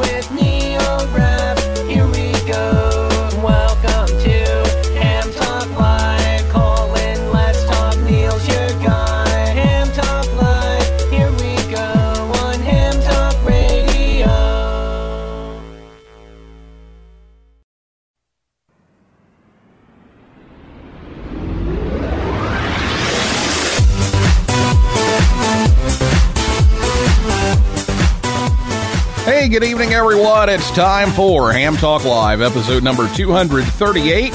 with Neil Rapp. Here we go. Welcome to Ham Talk Live. Call in, let's talk. Neil's your guy. Ham Talk Live. Here we go on Ham Talk Radio. Hey, good evening, everyone. It's time for Ham Talk Live, episode number 238,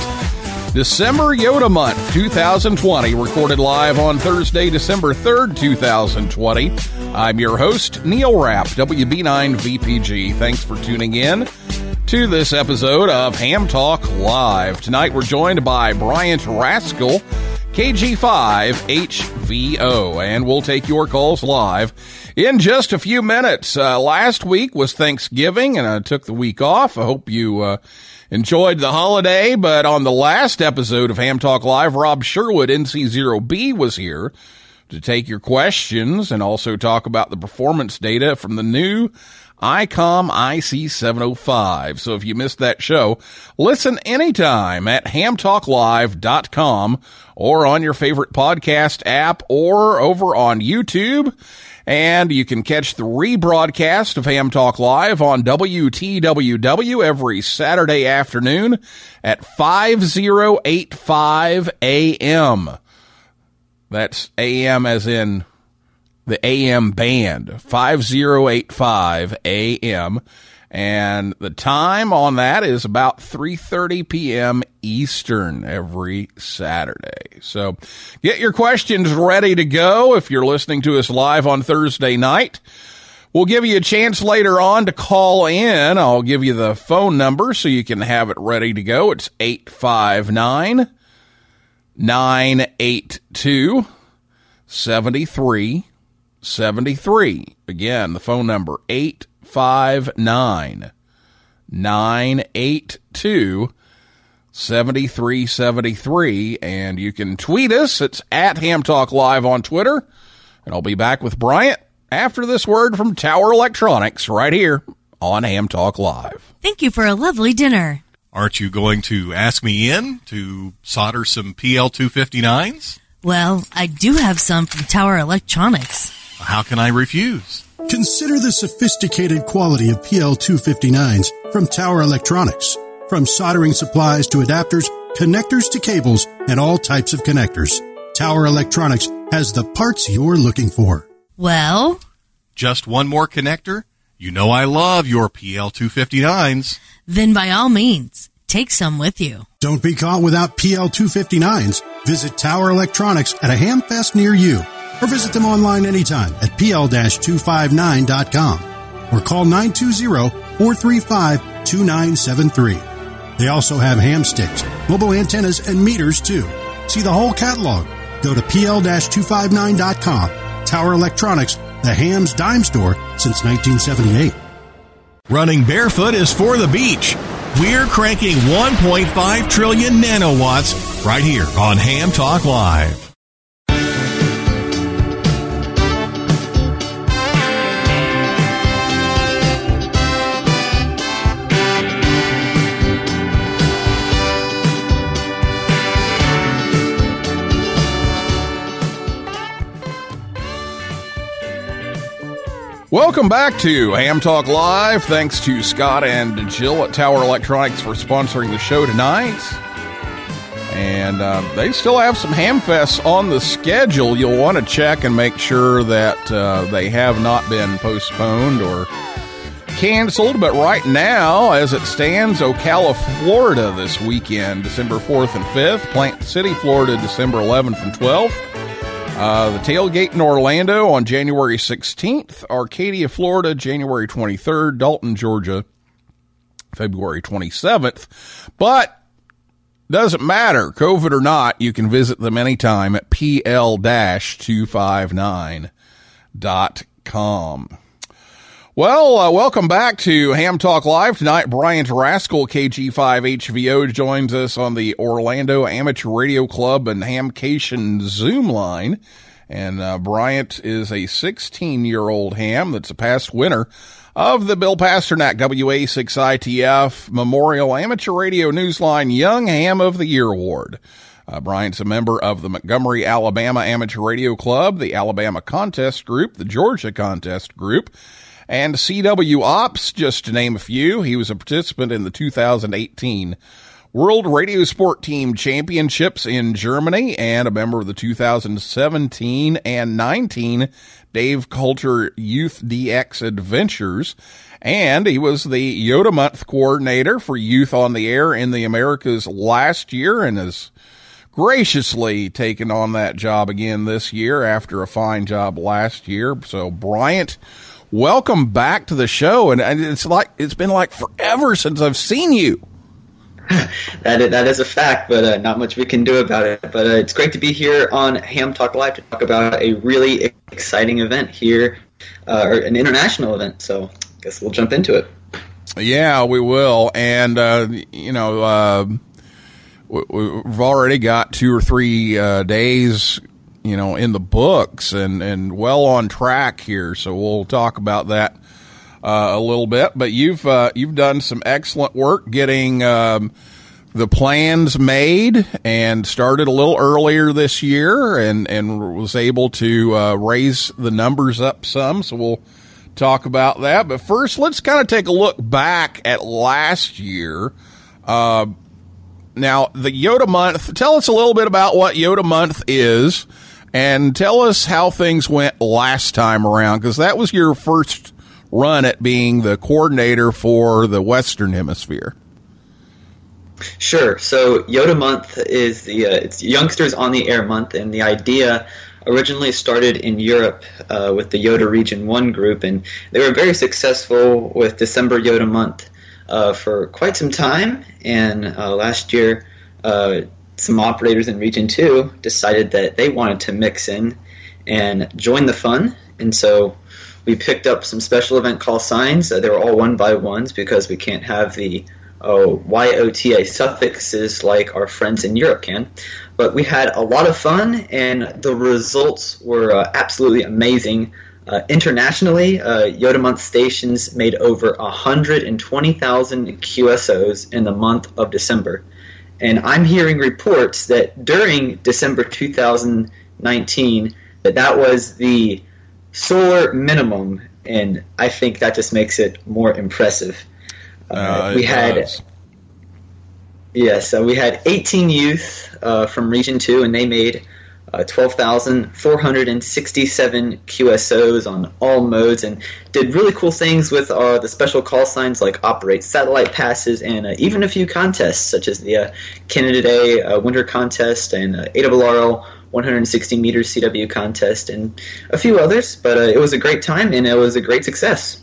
December Yoda Month 2020, recorded live on Thursday, December 3rd, 2020. I'm your host, Neil Rapp, WB9VPG. Thanks for tuning in to this episode of Ham Talk Live. Tonight, we're joined by Bryant Rascal, KG5HVO, and we'll take your calls live in just a few minutes. Last week was Thanksgiving, and I took the week off. I hope you enjoyed the holiday, but on the last episode of Ham Talk Live, Rob Sherwood, NC0B, was here to take your questions and also talk about the performance data from the new ICOM IC 705. So if you missed that show, listen anytime at hamtalklive.com or on your favorite podcast app or over on YouTube. And you can catch the rebroadcast of Ham Talk Live on WTWW every Saturday afternoon at 5085 AM. That's AM as in the AM band, 5085 AM. And the time on that is about 3:30 p.m. Eastern every Saturday. So get your questions ready to go if you're listening to us live on Thursday night. We'll give you a chance later on to call in. I'll give you the phone number so you can have it ready to go. It's 859-982-7373. Again, the phone number, 859-982-7373, and you can tweet us. It's at Ham Talk Live on Twitter, and I'll be back with Bryant after this word from Tower Electronics right here on Ham Talk Live. Thank you for a lovely dinner. Aren't you going to ask me in to solder some PL-259s? Well, I do have some from Tower Electronics. How can I refuse? Consider the sophisticated quality of PL-259s from Tower Electronics. From soldering supplies to adapters, connectors to cables, and all types of connectors, Tower Electronics has the parts you're looking for. Well? Just one more connector? You know I love your PL-259s. Then by all means, take some with you. Don't be caught without PL-259s. Visit Tower Electronics at a hamfest near you. Or visit them online anytime at pl-259.com or call 920-435-2973. They also have ham sticks, mobile antennas, and meters, too. See the whole catalog. Go to pl-259.com. Tower Electronics, the ham's dime store since 1978. Running barefoot is for the beach. We're cranking 1.5 trillion nanowatts right here on Ham Talk Live. Welcome back to Ham Talk Live. Thanks to Scott and Jill at Tower Electronics for sponsoring the show tonight. And they still have some hamfests on the schedule. You'll want to check and make sure that they have not been postponed or canceled. But right now, as it stands, Ocala, Florida this weekend, December 4th and 5th. Plant City, Florida, December 11th and 12th. The Tailgate in Orlando on January 16th. Arcadia, Florida, January 23rd. Dalton, Georgia, February 27th. But doesn't matter, COVID or not, you can visit them anytime at PL-259.com. Well, welcome back to Ham Talk Live. Tonight, Bryant Rascal, KG5HVO, joins us on the Orlando Amateur Radio Club and Hamcation Zoom line. And Bryant is a 16-year-old ham that's a past winner of the Bill Pasternak WA6ITF Memorial Amateur Radio Newsline Young Ham of the Year Award. Bryant's a member of the Montgomery, Alabama Amateur Radio Club, the Alabama Contest Group, the Georgia Contest Group, and CW Ops, just to name a few. He was a participant in the 2018 World Radio Sport Team Championships in Germany and a member of the 2017 and 19 Dave Coulter Youth DX Adventures. And he was the Yoda Month coordinator for Youth on the Air in the Americas last year and has graciously taken on that job again this year after a fine job last year. So, Bryant, welcome back to the show. And it's been like forever since I've seen you. That is a fact, but not much we can do about it. But it's great to be here on Ham Talk Live to talk about a really exciting event here, or an international event. So I guess we'll jump into it. Yeah, we will. And, we've already got 2 or 3 days, in the books and well on track here. So we'll talk about that a little bit, but you've done some excellent work getting the plans made and started a little earlier this year, and was able to raise the numbers up some. So we'll talk about that. But first, let's kind of take a look back at last year. Now, the Yoda Month. Tell us a little bit about what Yoda Month is, and tell us how things went last time around, because that was your first run at being the coordinator for the Western Hemisphere. Sure. So Yoda Month is it's Youngsters on the Air Month, and the idea originally started in Europe with the Yoda Region 1 group, and they were very successful with December Yoda Month for quite some time, and last year some operators in Region 2 decided that they wanted to mix in and join the fun, and so we picked up some special event call signs. They were all 1x1s because we can't have the YOTA suffixes like our friends in Europe can. But we had a lot of fun, and the results were absolutely amazing. Internationally, Yoda Month stations made over 120,000 QSOs in the month of December. And I'm hearing reports that during December 2019, that was the solar minimum, and I think that just makes it more impressive. We had 18 youth from Region 2, and they made 12,467 QSOs on all modes, and did really cool things with the special call signs like operate satellite passes, and even a few contests such as the Canada Day Winter Contest and AWRL 160 meter CW contest, and a few others, but it was a great time, and it was a great success.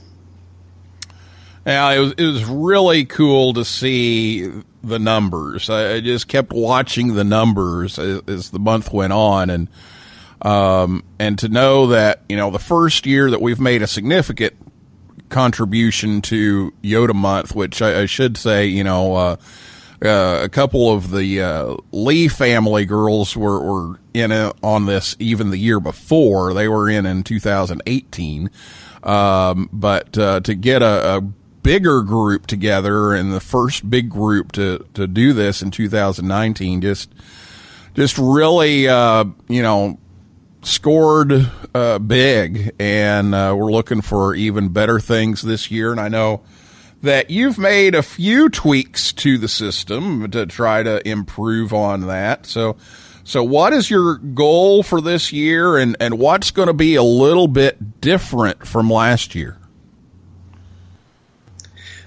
Yeah, it was really cool to see the numbers. I just kept watching the numbers as the month went on, and to know that the first year that we've made a significant contribution to Yoda Month, which I should say, a couple of the Lee family girls were in on this even the year before. They were in 2018. But to get a bigger group together and the first big group to do this in 2019 just really, scored big. And we're looking for even better things this year. And I know that you've made a few tweaks to the system to try to improve on that. So what is your goal for this year, and what's going to be a little bit different from last year?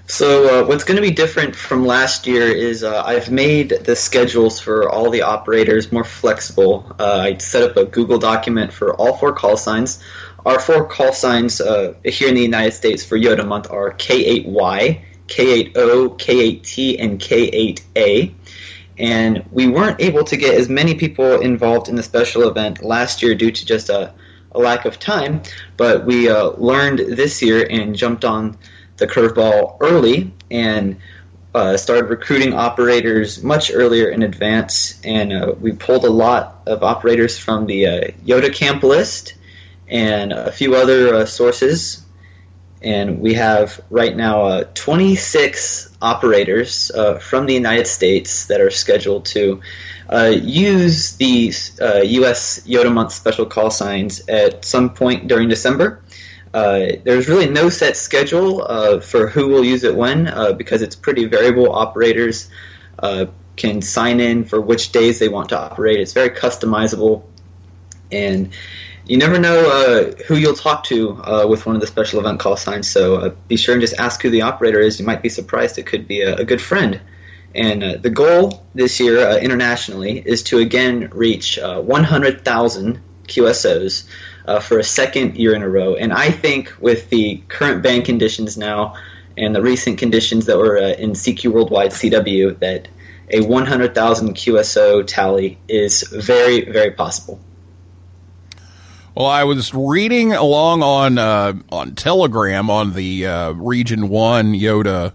So what's going to be different from last year is I've made the schedules for all the operators more flexible. I set up a Google document for all four call signs. Our four call signs here in the United States for Yoda Month are K8Y, K8O, K8T, and K8A. And we weren't able to get as many people involved in the special event last year due to just a lack of time, but we learned this year and jumped on the curveball early and started recruiting operators much earlier in advance, and we pulled a lot of operators from the Yoda camp list and a few other sources, and we have right now 26 operators from the United States that are scheduled to use the U.S. Yoda Month special call signs at some point during December. There's really no set schedule for who will use it when because it's pretty variable. Operators can sign in for which days they want to operate. It's very customizable, and you never know who you'll talk to with one of the special event call signs, so be sure and just ask who the operator is. You might be surprised. It could be a good friend. And the goal this year internationally is to again reach 100,000 QSOs for a second year in a row. And I think with the current ban conditions now and the recent conditions that were in CQ Worldwide CW, that a 100,000 QSO tally is very, very possible. Well, I was reading along on Telegram on the Region 1 Yoda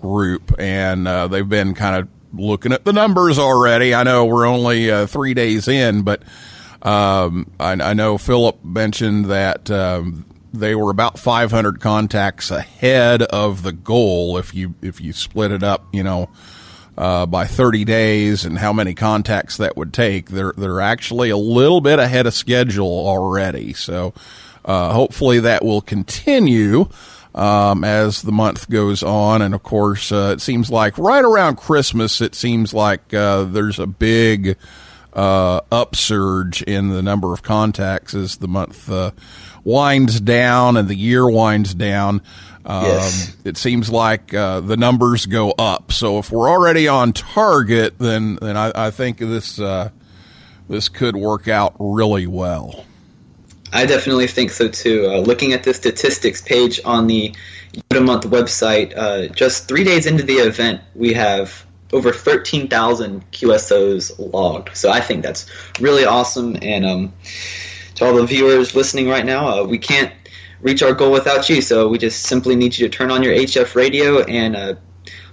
group, and they've been kind of looking at the numbers already. I know we're only 3 days in, but I know Philip mentioned that they were about 500 contacts ahead of the goal. If you split it up, by 30 days and how many contacts that would take, they're actually a little bit ahead of schedule already. So hopefully that will continue as the month goes on. And of course, it seems like right around Christmas, it seems like there's a big upsurge in the number of contacts as the month winds down and the year winds down. Yes. It seems like the numbers go up. So if we're already on target, then I think this could work out really well. I definitely think so too. Looking at the statistics page on the Yoda Month website, just 3 days into the event, we have over 13,000 QSOs logged. So I think that's really awesome. And to all the viewers listening right now, we can't reach our goal without you. So we just simply need you to turn on your HF radio and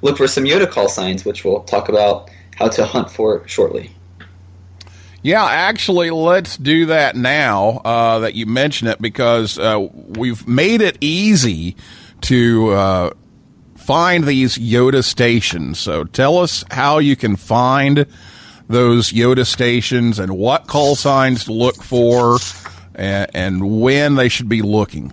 look for some Yoda call signs, which we'll talk about how to hunt for shortly. Yeah, actually, let's do that now that you mention it, because we've made it easy to find these Yoda stations. So tell us how you can find those Yoda stations and what call signs to look for and when they should be looking.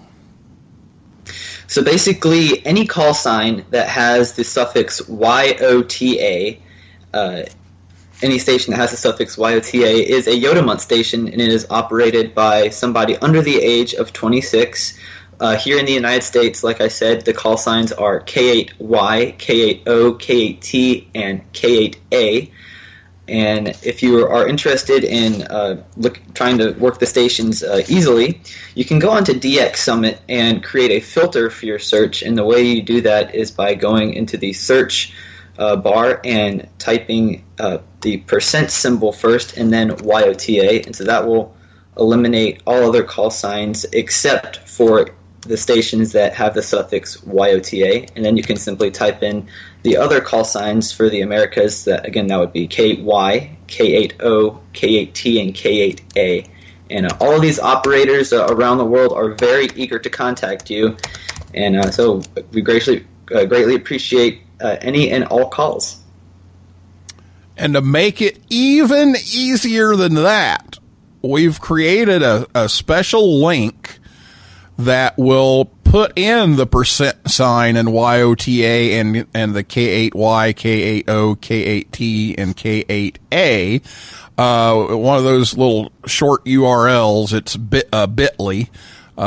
So basically, any call sign that has the suffix YOTA, any station that has the suffix YOTA is a Yoda Month station, and it is operated by somebody under the age of 26. Here in the United States, like I said, the call signs are K8Y, K8O, K8T, and K8A. And if you are interested in trying to work the stations easily, you can go on to DX Summit and create a filter for your search. And the way you do that is by going into the search bar and typing the % symbol first and then YOTA. And so that will eliminate all other call signs except for the stations that have the suffix YOTA, and then you can simply type in the other call signs for the Americas. That again, that would be K8Y, K8O, K8T, and K8A. And all of these operators around the world are very eager to contact you, and so we greatly appreciate any and all calls. And to make it even easier than that, we've created a special link that will put in the percent sign and YOTA and the K8Y, K8O, K8T, and K8A. One of those little short URLs, it's bit.ly/DYM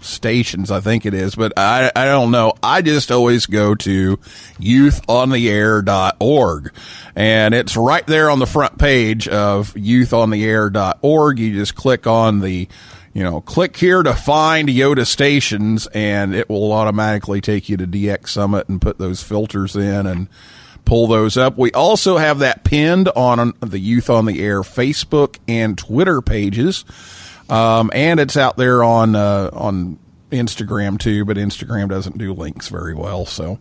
stations, I think it is, but I don't know. I just always go to youthontheair.org, and it's right there on the front page of youthontheair.org. You just click on the, you know, click here to find Yoda stations, and it will automatically take you to DX Summit and put those filters in and pull those up. We also have that pinned on the Youth on the Air Facebook and Twitter pages. And it's out there on Instagram too, but Instagram doesn't do links very well, so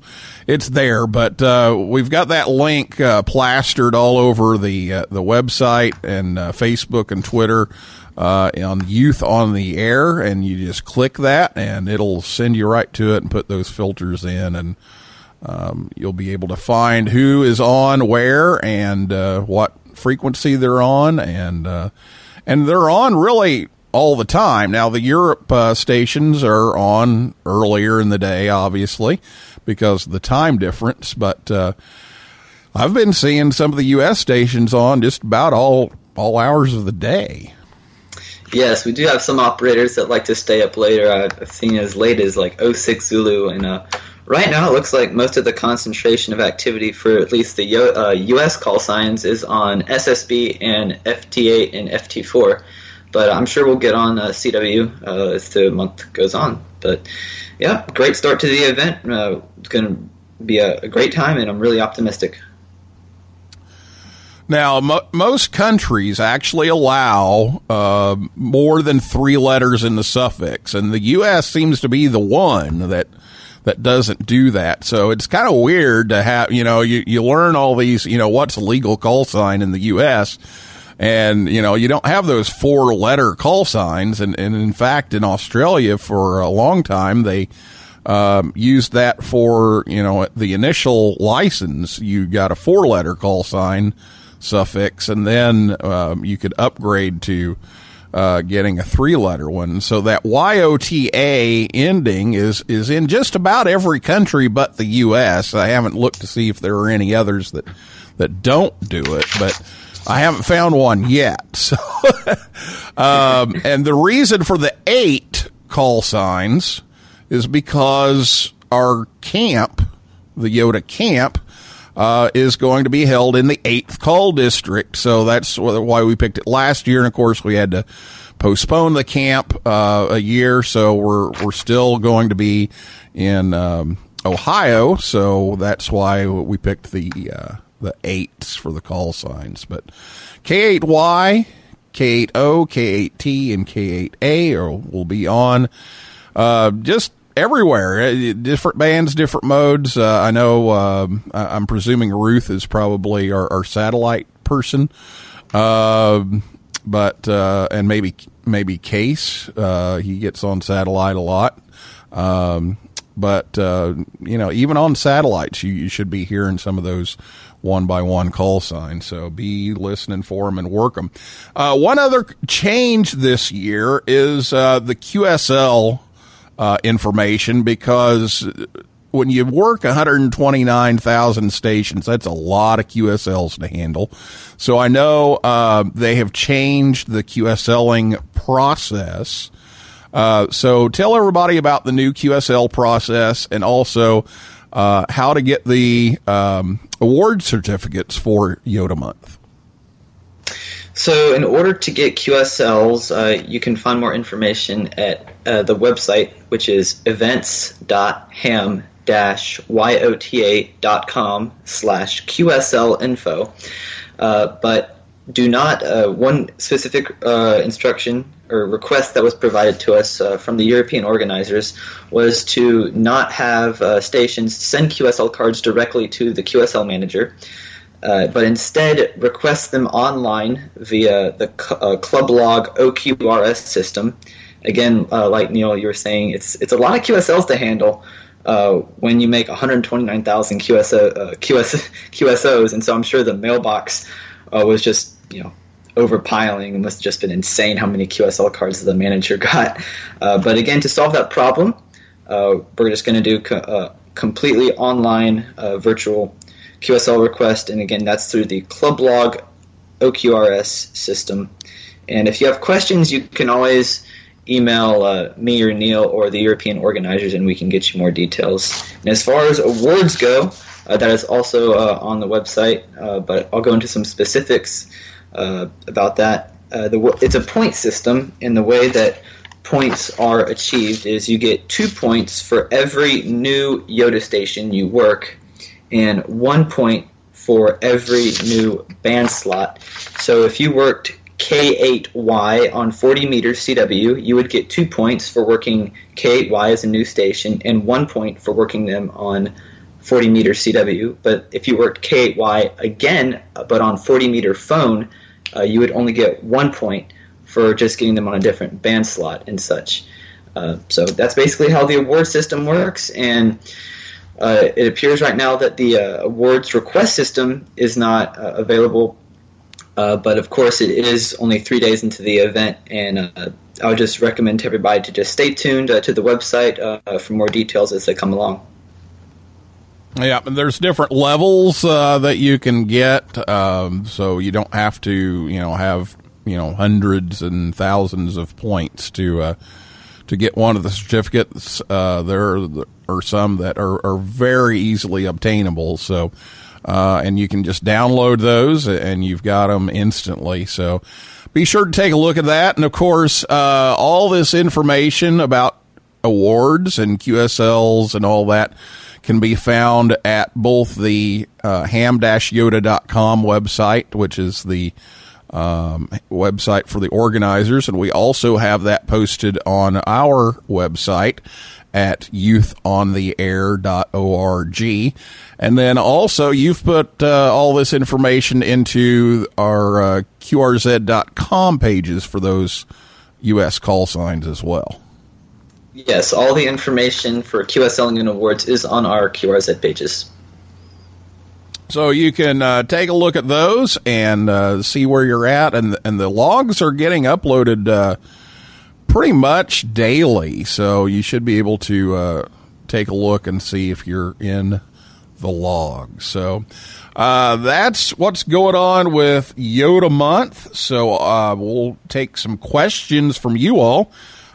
it's there. But we've got that link plastered all over the website and Facebook and Twitter on Youth on the Air, and you just click that, and it'll send you right to it and put those filters in, and you'll be able to find who is on where and what frequency they're on, and they're on really all the time. Now, the Europe stations are on earlier in the day, obviously, because of the time difference. But I've been seeing some of the U.S. stations on just about all hours of the day. Yes, we do have some operators that like to stay up later. I've seen as late as like 06 Zulu. And right now it looks like most of the concentration of activity for at least the U.S. call signs is on SSB and FT8 and FT4. But I'm sure we'll get on CW as the month goes on. But, yeah, great start to the event. It's going to be a great time, and I'm really optimistic. Now, most countries actually allow more than three letters in the suffix, and the U.S. seems to be the one that doesn't do that. So it's kind of weird to have, you know, you learn all these, you know, what's a legal call sign in the U.S., and, you know, you don't have those four-letter call signs. And in fact, in Australia for a long time, they used that for, you know, the initial license. You got a four-letter call sign suffix, and then you could upgrade to getting a three-letter one. So that YOTA ending is in just about every country but the U.S. I haven't looked to see if there are any others that don't do it, but I haven't found one yet. So, and the reason for the 8 call signs is because our camp, the Yoda camp, is going to be held in the 8th call district. So that's why we picked it last year. And of course, we had to postpone the camp a year. So we're still going to be in Ohio. So that's why we picked the 8s for the call signs. But K8Y, K8O, K8T, and K8A will be on just everywhere. Different bands, different modes. I know I'm presuming Ruth is probably our satellite person, but and maybe Case. He gets on satellite a lot. But you know, even on satellites, you should be hearing some of those one-by-one call signs. So be listening for them and work them. One other change this year is the QSL information, because when you work 129,000 stations, that's a lot of QSLs to handle. So I know they have changed the QSLing process. So tell everybody about the new QSL process, and also how to get the award certificates for Yoda Month. So in order to get QSLs, you can find more information at the website, which is events.ham-yota.com/QSL info. But do not, one specific instruction or request that was provided to us from the European organizers was to not have stations send QSL cards directly to the QSL manager, but instead request them online via the Clublog OQRS system. Again, like Neil, you were saying, it's a lot of QSLs to handle when you make 129,000 QSOs, and so I'm sure the mailbox was just, you know, overpiling. It must have just been insane how many QSL cards the manager got. But again, to solve that problem, we're just going to do completely online virtual QSL request. And again, that's through the Clublog OQRS system. And if you have questions, you can always email me or Neil or the European organizers, and we can get you more details. And as far as awards go, that is also on the website, but I'll go into some specifics about that. It's a point system, and the way that points are achieved is you get 2 points for every new Yoda station you work and 1 point for every new band slot. So if you worked K8Y on 40 meters CW, you would get 2 points for working K8Y as a new station and 1 point for working them on 40 meter CW. But if you worked K8Y again, but on 40 meter phone, you would only get 1 point for just getting them on a different band slot and such. So that's basically how the award system works, and it appears right now that the awards request system is not available. But of course, it is only 3 days into the event, and I would just recommend to everybody to just stay tuned to the website for more details as they come along. Yeah, and there's different levels that you can get, so you don't have to, have hundreds and thousands of points to get one of the certificates. There are some that are very easily obtainable, so. And you can just download those, and you've got them instantly. So be sure to take a look at that. And, of course, all this information about awards and QSLs and all that can be found at both the ham-yoda.com website, which is the website for the organizers, and we also have that posted on our website at youthontheair.org. And then also you've put all this information into our QRZ.com pages for those U.S. call signs as well. Yes, all the information for QSLing and awards is on our QRZ pages. So you can take a look at those and see where you're at. And the logs are getting uploaded pretty much daily, so you should be able to take a look and see if you're in the log. So that's what's going on with Yoda Month. So we'll take some questions from you all.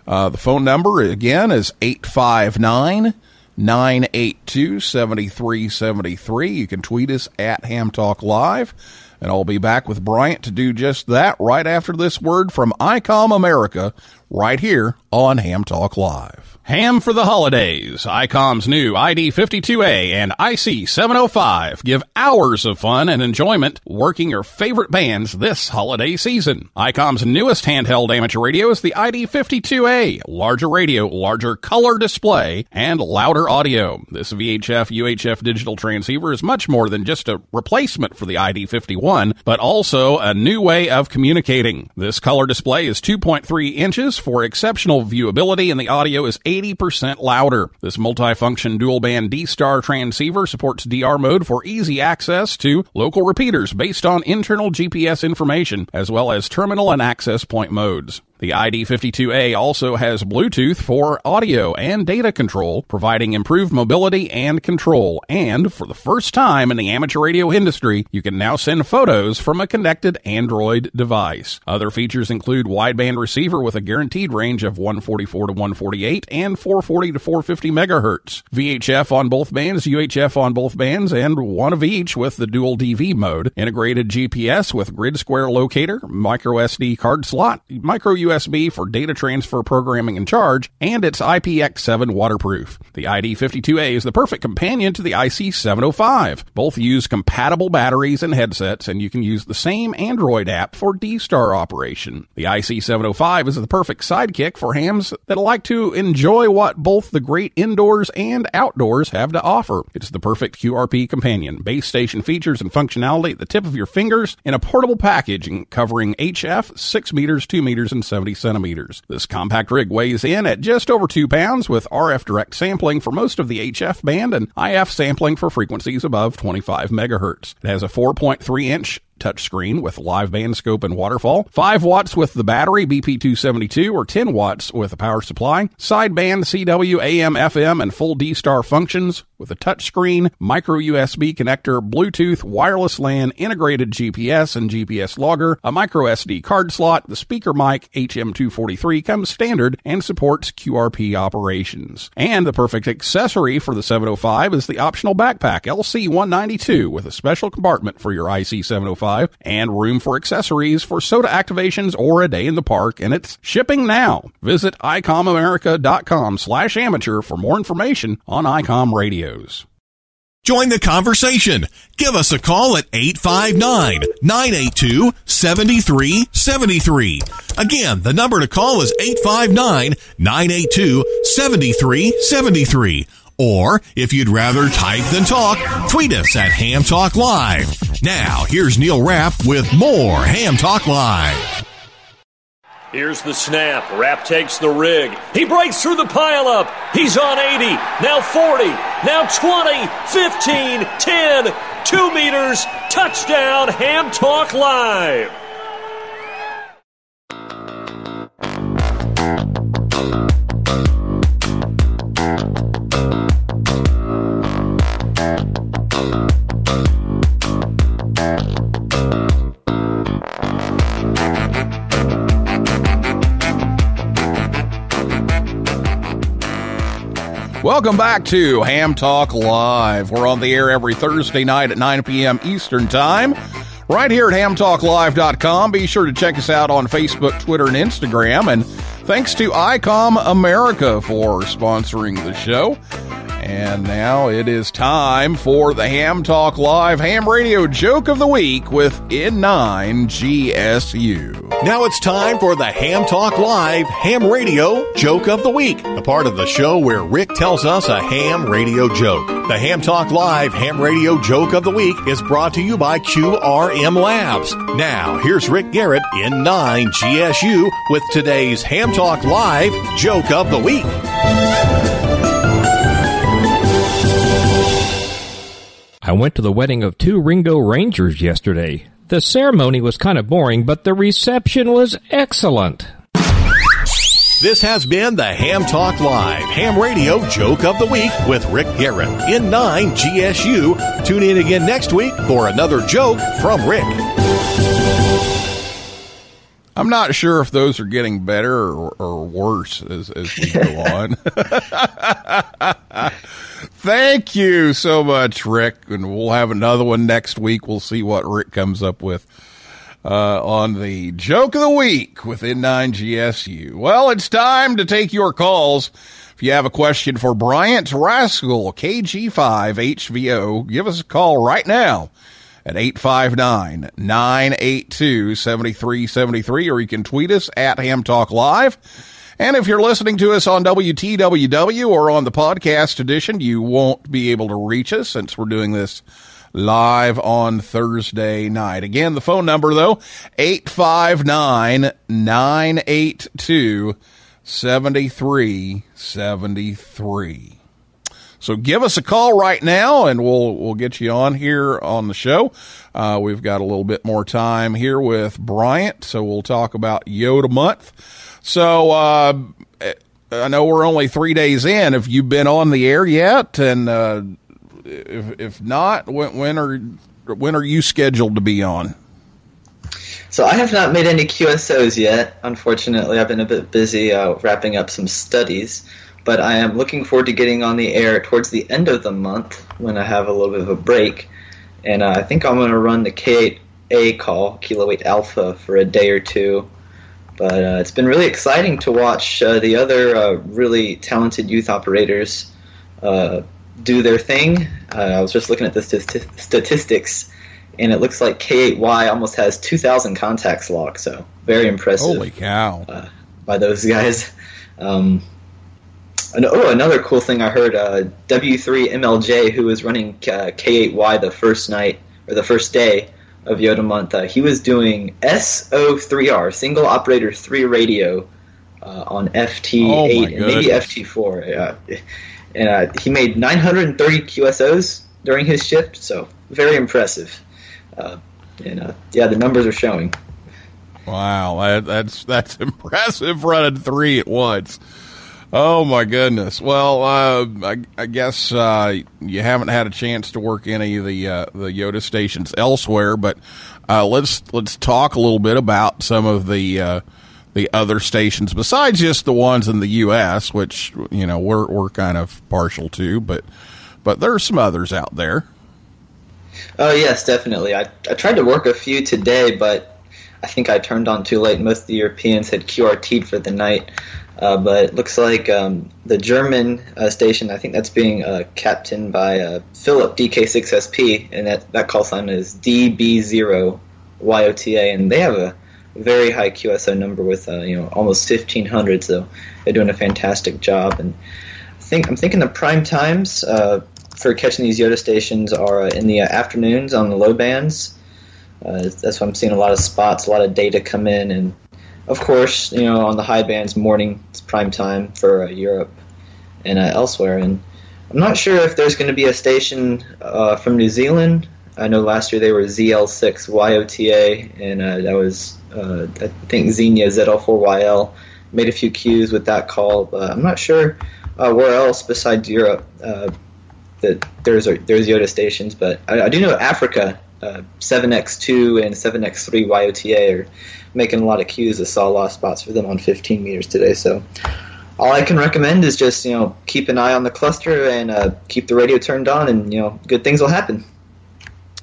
The phone number, again, is 859-982-7373. You can tweet us at Ham Talk Live. And I'll be back with Bryant to do just that right after this word from ICOM America, right here on Ham Talk Live. Ham for the holidays. ICOM's new ID52A and IC 705 give hours of fun and enjoyment working your favorite bands this holiday season. ICOM's newest handheld amateur radio is the ID52A. Larger radio, larger color display, and louder audio. This VHF UHF digital transceiver is much more than just a replacement for the ID51, but also a new way of communicating. This color display is 2.3 inches for exceptional viewability, and the audio is 80% louder. This multifunction dual-band D-Star transceiver supports DR mode for easy access to local repeaters based on internal GPS information, as well as terminal and access point modes. The ID52A also has Bluetooth for audio and data control, providing improved mobility and control. And for the first time in the amateur radio industry, you can now send photos from a connected Android device. Other features include wideband receiver with a guaranteed range of 144 to 148 and 440 to 450 megahertz, VHF on both bands, UHF on both bands, and one of each with the dual DV mode, integrated GPS with grid square locator, micro SD card slot, micro USB for data transfer programming and charge, and it's IPX7 waterproof. The ID52A is the perfect companion to the IC705. Both use compatible batteries and headsets, and you can use the same Android app for D-Star operation. The IC705 is the perfect sidekick for hams that like to enjoy what both the great indoors and outdoors have to offer. It's the perfect QRP companion. Base station features and functionality at the tip of your fingers in a portable package covering HF, 6 meters, 2 meters, and 70 centimeters. This compact rig weighs in at just over 2 pounds with RF direct sampling for most of the HF band and IF sampling for frequencies above 25 megahertz. It has a 4.3-inch touchscreen with live band scope and waterfall, 5 watts with the battery, BP272, or 10 watts with a power supply, sideband, CW, AM, FM, and full D-Star functions with a touchscreen, micro USB connector, Bluetooth, wireless LAN, integrated GPS and GPS logger, a micro SD card slot, the speaker mic, HM243 comes standard and supports QRP operations. And the perfect accessory for the 705 is the optional backpack, LC192, with a special compartment for your IC 705 and room for accessories for soda activations or a day in the park, and it's shipping now. Visit ICOMAmerica.com/amateur for more information on ICOM radios. Join the conversation. Give us a call at 859-982-7373. Again, the number to call is 859-982-7373. Or, if you'd rather type than talk, tweet us at Ham Talk Live. Now, here's Neil Rapp with more Ham Talk Live. Here's the snap. Rapp takes the rig. He breaks through the pileup. He's on 80, now 40, now 20, 15, 10, 2 meters. Touchdown, Ham Talk Live. Welcome back to Ham Talk Live. We're on the air every Thursday night at 9 p.m. Eastern Time, right here at hamtalklive.com. Be sure to check us out on Facebook, Twitter, and Instagram. And thanks to ICOM America for sponsoring the show. And now it is time for the Ham Talk Live Ham Radio Joke of the Week with N9GSU. Now it's time for the Ham Talk Live Ham Radio Joke of the Week, a part of the show where Rick tells us a ham radio joke. The Ham Talk Live Ham Radio Joke of the Week is brought to you by QRM Labs. Now, here's Rick Garrett in N9GSU with today's Ham Talk Live Joke of the Week. I went to the wedding of 2 Ringo Rangers yesterday. The ceremony was kind of boring, but the reception was excellent. This has been the Ham Talk Live Ham Radio Joke of the Week with Rick Garrett in N9GSU. Tune in again next week for another joke from Rick. I'm not sure if those are getting better or worse as we go on. Thank you so much, Rick. And we'll have another one next week. We'll see what Rick comes up with on the Joke of the Week with N9GSU. Well, it's time to take your calls. If you have a question for Bryant Rascal, KG5HVO, give us a call right now at 859-982-7373, or you can tweet us at Ham Talk Live. And if you're listening to us on WTWW or on the podcast edition, you won't be able to reach us since we're doing this live on Thursday night. Again, the phone number, though, 859-982-7373. So give us a call right now, and we'll get you on here on the show. We've got a little bit more time here with Bryant, so we'll talk about Yoda Month. So I know we're only 3 days in. Have you been on the air yet? And if not, when are you scheduled to be on? So I have not made any QSOs yet. Unfortunately, I've been a bit busy wrapping up some studies. But I am looking forward to getting on the air towards the end of the month when I have a little bit of a break. And I think I'm going to run the K8A call, Kilo 8 Alpha, for a day or two. But it's been really exciting to watch the other really talented youth operators do their thing. I was just looking at the statistics, and it looks like K8Y almost has 2,000 contacts logged. So very impressive. Holy cow. By those guys. Another cool thing I heard, W3MLJ, who was running K8Y the first day of Yoda Month, he was doing SO3R, single operator 3 radio, on FT8 and maybe FT4. And he made 930 QSOs during his shift, so very impressive. And yeah, the numbers are showing. Wow, that's impressive. Running three at once. Oh my goodness. Well, I guess you haven't had a chance to work any of the Yoda stations elsewhere, but let's talk a little bit about some of the other stations besides just the ones in the U.S., which you know we're kind of partial to, but there are some others out there. Oh yes, definitely. I tried to work a few today, but I think I turned on too late. Most of the Europeans had QRT'd for the night, but it looks like the German station, I think that's being captained by Philip, DK6SP, and that call sign is DB0YOTA, and they have a very high QSO number with almost 1,500, so they're doing a fantastic job. And I'm thinking the prime times for catching these Yoda stations are in the afternoons on the low bands. That's why I'm seeing a lot of spots, a lot of data come in, and of course, on the high bands, morning is prime time for Europe and elsewhere. And I'm not sure if there's going to be a station from New Zealand. I know last year they were ZL6YOTA, and that was I think Xenia ZL4YL made a few Qs with that call. But I'm not sure where else besides Europe that there's Yoda stations, but I do know Africa. 7X2 and 7X3 YOTA are making a lot of cues. I saw a lot of spots for them on 15 meters today. So all I can recommend is just keep an eye on the cluster and keep the radio turned on, and good things will happen.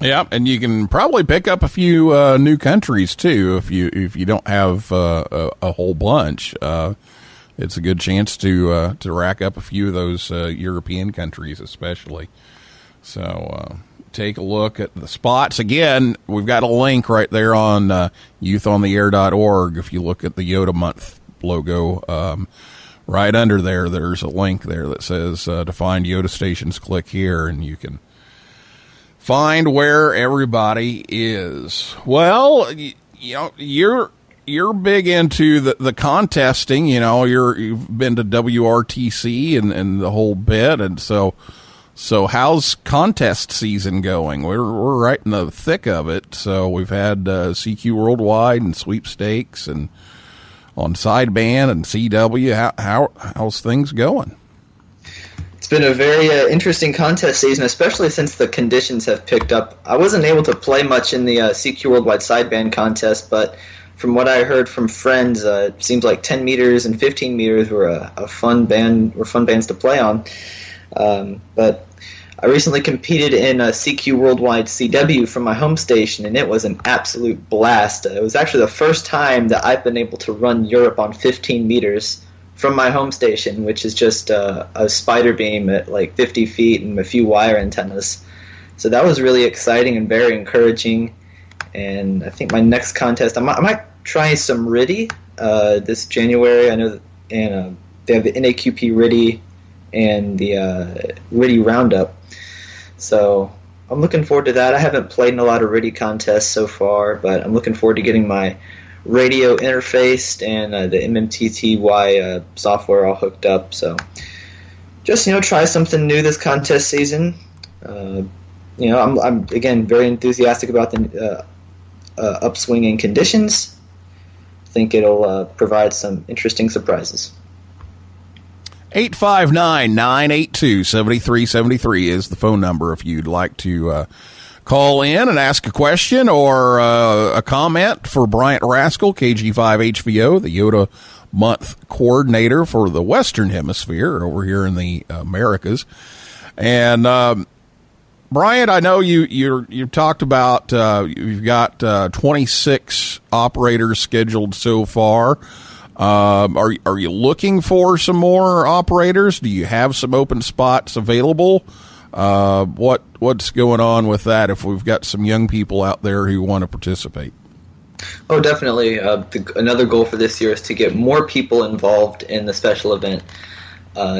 Yeah, and you can probably pick up a few new countries too if you don't have a whole bunch. It's a good chance to rack up a few of those European countries, especially. So. Take a look at the spots. Again, we've got a link right there on youthontheair.org. If you look at the Yoda Month logo right under there, there's a link there that says to find Yoda stations, click here, and you can find where everybody is. Well, you're big into the contesting. You've been to WRTC and the whole bit, and So how's contest season going? We're right in the thick of it. So we've had CQ Worldwide and sweepstakes and on sideband and CW. How's things going? It's been a very interesting contest season, especially since the conditions have picked up. I wasn't able to play much in the CQ Worldwide sideband contest, but from what I heard from friends, it seems like 10 meters and 15 meters were fun bands to play on. But I recently competed in a CQ Worldwide CW from my home station, and it was an absolute blast. It was actually the first time that I've been able to run Europe on 15 meters from my home station, which is just a spider beam at like 50 feet and a few wire antennas. So that was really exciting and very encouraging. And I think my next contest, I might try some RIDI this January. I know that, and they have the NAQP RIDI and the RIDI Roundup. So I'm looking forward to that. I haven't played in a lot of RIDI contests so far, but I'm looking forward to getting my radio interfaced and the MMTTY software all hooked up. So just, try something new this contest season. I'm again, very enthusiastic about the upswing in conditions. I think it'll provide some interesting surprises. 859-982-7373 is the phone number if you'd like to call in and ask a question or a comment for Bryant Rascal, KG5HVO, the Yoda Month coordinator for the Western Hemisphere over here in the Americas. And Bryant, I know you've talked about you've got 26 operators scheduled so far. Are you looking for some more operators? Do you have some open spots available? What's going on with that if we've got some young people out there who want to participate? Oh, definitely. Another goal for this year is to get more people involved in the special event.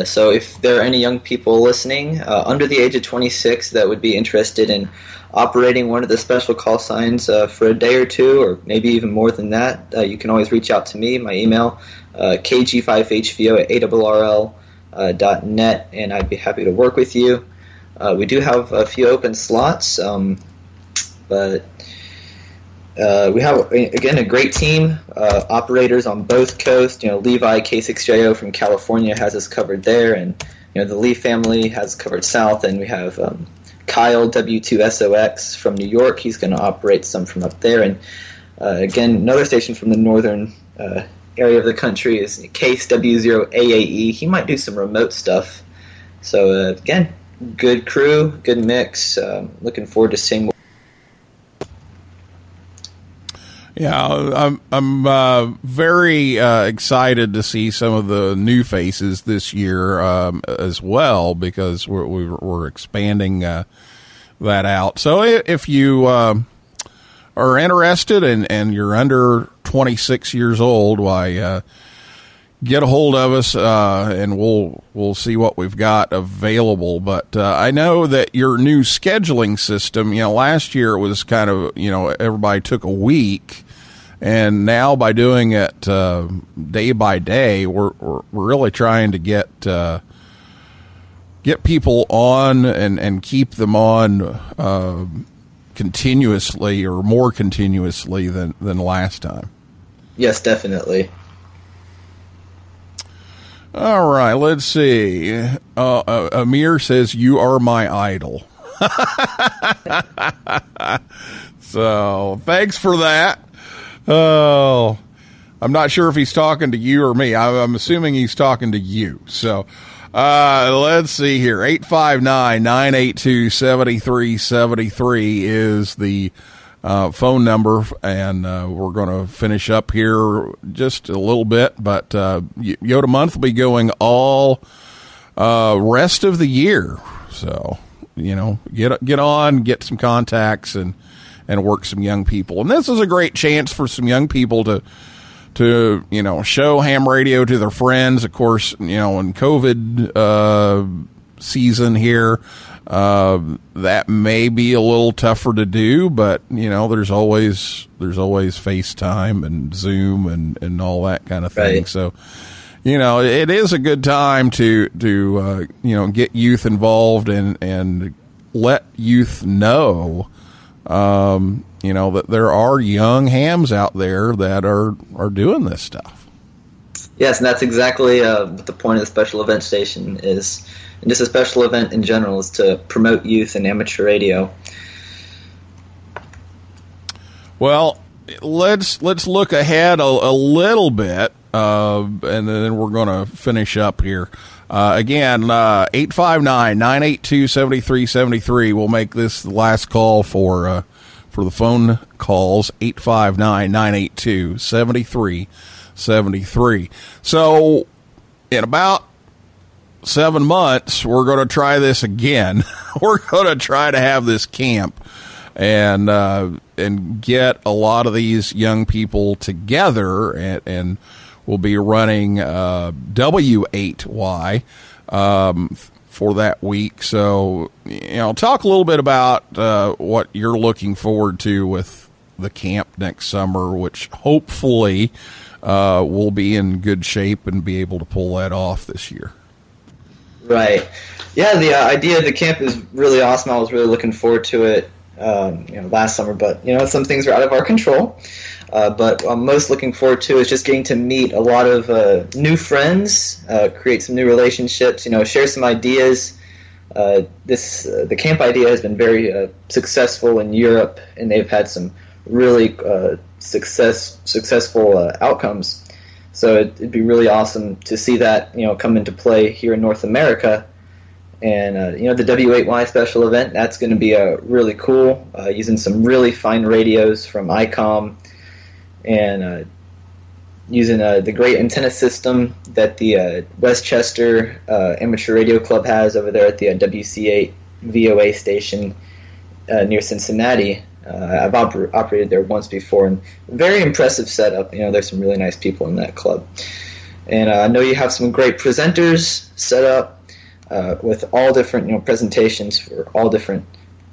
So if there are any young people listening under the age of 26 that would be interested in operating one of the special call signs for a day or two, or maybe even more than that, you can always reach out to me. My email, kg5hvo@awrl.net, and I'd be happy to work with you. We do have a few open slots, but We have, again, a great team, operators on both coasts. You know, Levi K6JO from California has us covered there, and, you know, the Lee family has covered south, and we have Kyle W2SOX from New York. He's going to operate some from up there. And, again, another station from the northern area of the country is Case W0AAE. He might do some remote stuff. So, again, good crew, good mix. Looking forward to seeing what. Yeah, I'm very excited to see some of the new faces this year as well, because we're expanding that out. So if you are interested and you're under 26 years old, why get a hold of us and we'll see what we've got available. But I know that your new scheduling system, you know, last year it was kind of, you know, everybody took a week. And now, by doing it day by day, we're really trying to get people on and keep them on continuously, or more continuously than last time. Yes, definitely. All right, let's see. Amir says, "You are my idol." So, thanks for that. Oh, I'm not sure if he's talking to you or me. I'm assuming he's talking to you. So let's see here. 859-982-7373 is the phone number. And we're going to finish up here just a little bit. But Yoda Month will be going all rest of the year. So, you know, get on, get some contacts, and work some young people. And this is a great chance for some young people to you know, show ham radio to their friends. Of course, you know, in COVID season here, that may be a little tougher to do, but, you know, there's always FaceTime and Zoom and all that kind of thing. Right. So, you know, it is a good time to you know, get youth involved and let youth know you know, that there are young hams out there that are doing this stuff. Yes, and that's exactly what the point of the special event station is, and just a special event in general, is to promote youth and amateur radio. Well, let's look ahead a little bit, and then we're going to finish up here. Again, 859-982-7373. We'll make this the last call for the phone calls. 859-982-7373. So in about 7 months, we're going to try this again. We're going to try to have this camp and get a lot of these young people together, and we'll be running W8Y for that week. So, you know, talk a little bit about what you're looking forward to with the camp next summer, which hopefully we'll be in good shape and be able to pull that off this year. Right. Yeah, the idea of the camp is really awesome. I was really looking forward to it you know, last summer, but, you know, some things are out of our control. But what I'm most looking forward to is just getting to meet a lot of new friends, create some new relationships, you know, share some ideas. The camp idea has been very successful in Europe, and they've had some really successful outcomes. So it'd be really awesome to see that, you know, come into play here in North America. And, you know, the W8Y special event, that's going to be really cool, using some really fine radios from ICOM, and using the great antenna system that the Westchester Amateur Radio Club has over there at the WC8VOA station near Cincinnati. I've operated there once before, and very impressive setup. You know, there's some really nice people in that club. And I know you have some great presenters set up with all different, you know, presentations for all different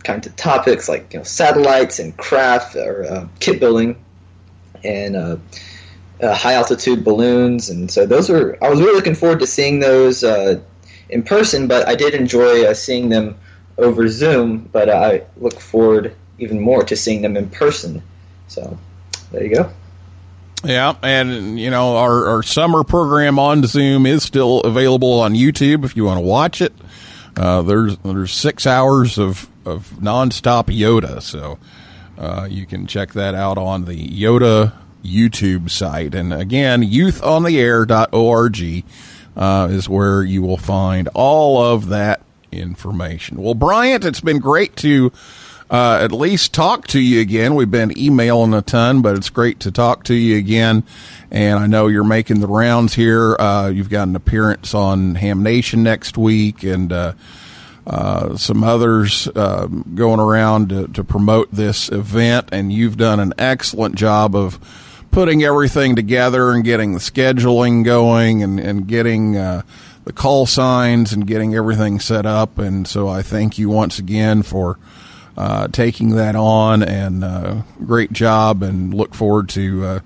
kinds of topics, like, you know, satellites and craft, or kit building, and high altitude balloons. And so those were, I was really looking forward to seeing those in person, but I did enjoy seeing them over Zoom, but I look forward even more to seeing them in person So there you go. Yeah, and, you know, our summer program on Zoom is still available on YouTube if you want to watch it. There's 6 hours of nonstop Yoda, so you can check that out on the Yoda YouTube site. And, again, youthontheair.org is where you will find all of that information. Well, Bryant, it's been great to at least talk to you again. We've been emailing a ton, but it's great to talk to you again. And I know you're making the rounds here. You've got an appearance on Ham Nation next week and some others going around to promote this event. And you've done an excellent job of putting everything together and getting the scheduling going and getting the call signs and getting everything set up. And so I thank you once again for taking that on, and great job, and look forward to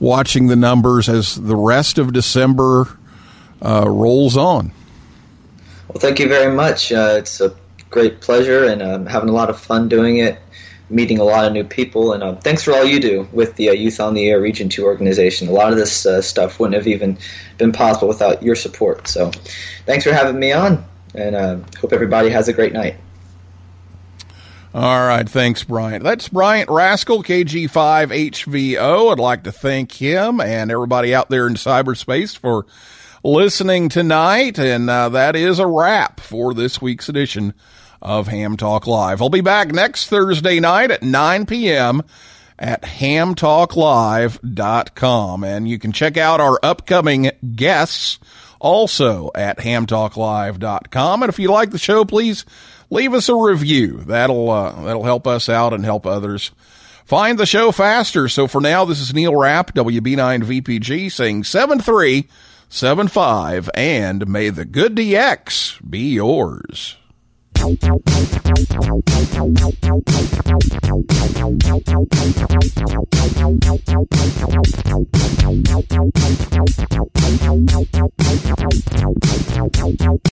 watching the numbers as the rest of December rolls on. Well, thank you very much. It's a great pleasure, and I'm having a lot of fun doing it, meeting a lot of new people, and thanks for all you do with the Youth on the Air Region 2 organization. A lot of this stuff wouldn't have even been possible without your support. So thanks for having me on, and hope everybody has a great night. All right. Thanks, Bryant. That's Bryant Rascal, KG5HVO. I'd like to thank him and everybody out there in cyberspace for listening tonight. And that is a wrap for this week's edition of Ham Talk Live. I'll be back next Thursday night at 9 p.m. at hamtalklive.com. And you can check out our upcoming guests also at hamtalklive.com. And if you like the show, please leave us a review. That'll help us out and help others find the show faster. So for now, this is Neil Rapp, WB9VPG, saying 7375, and may the good DX be yours.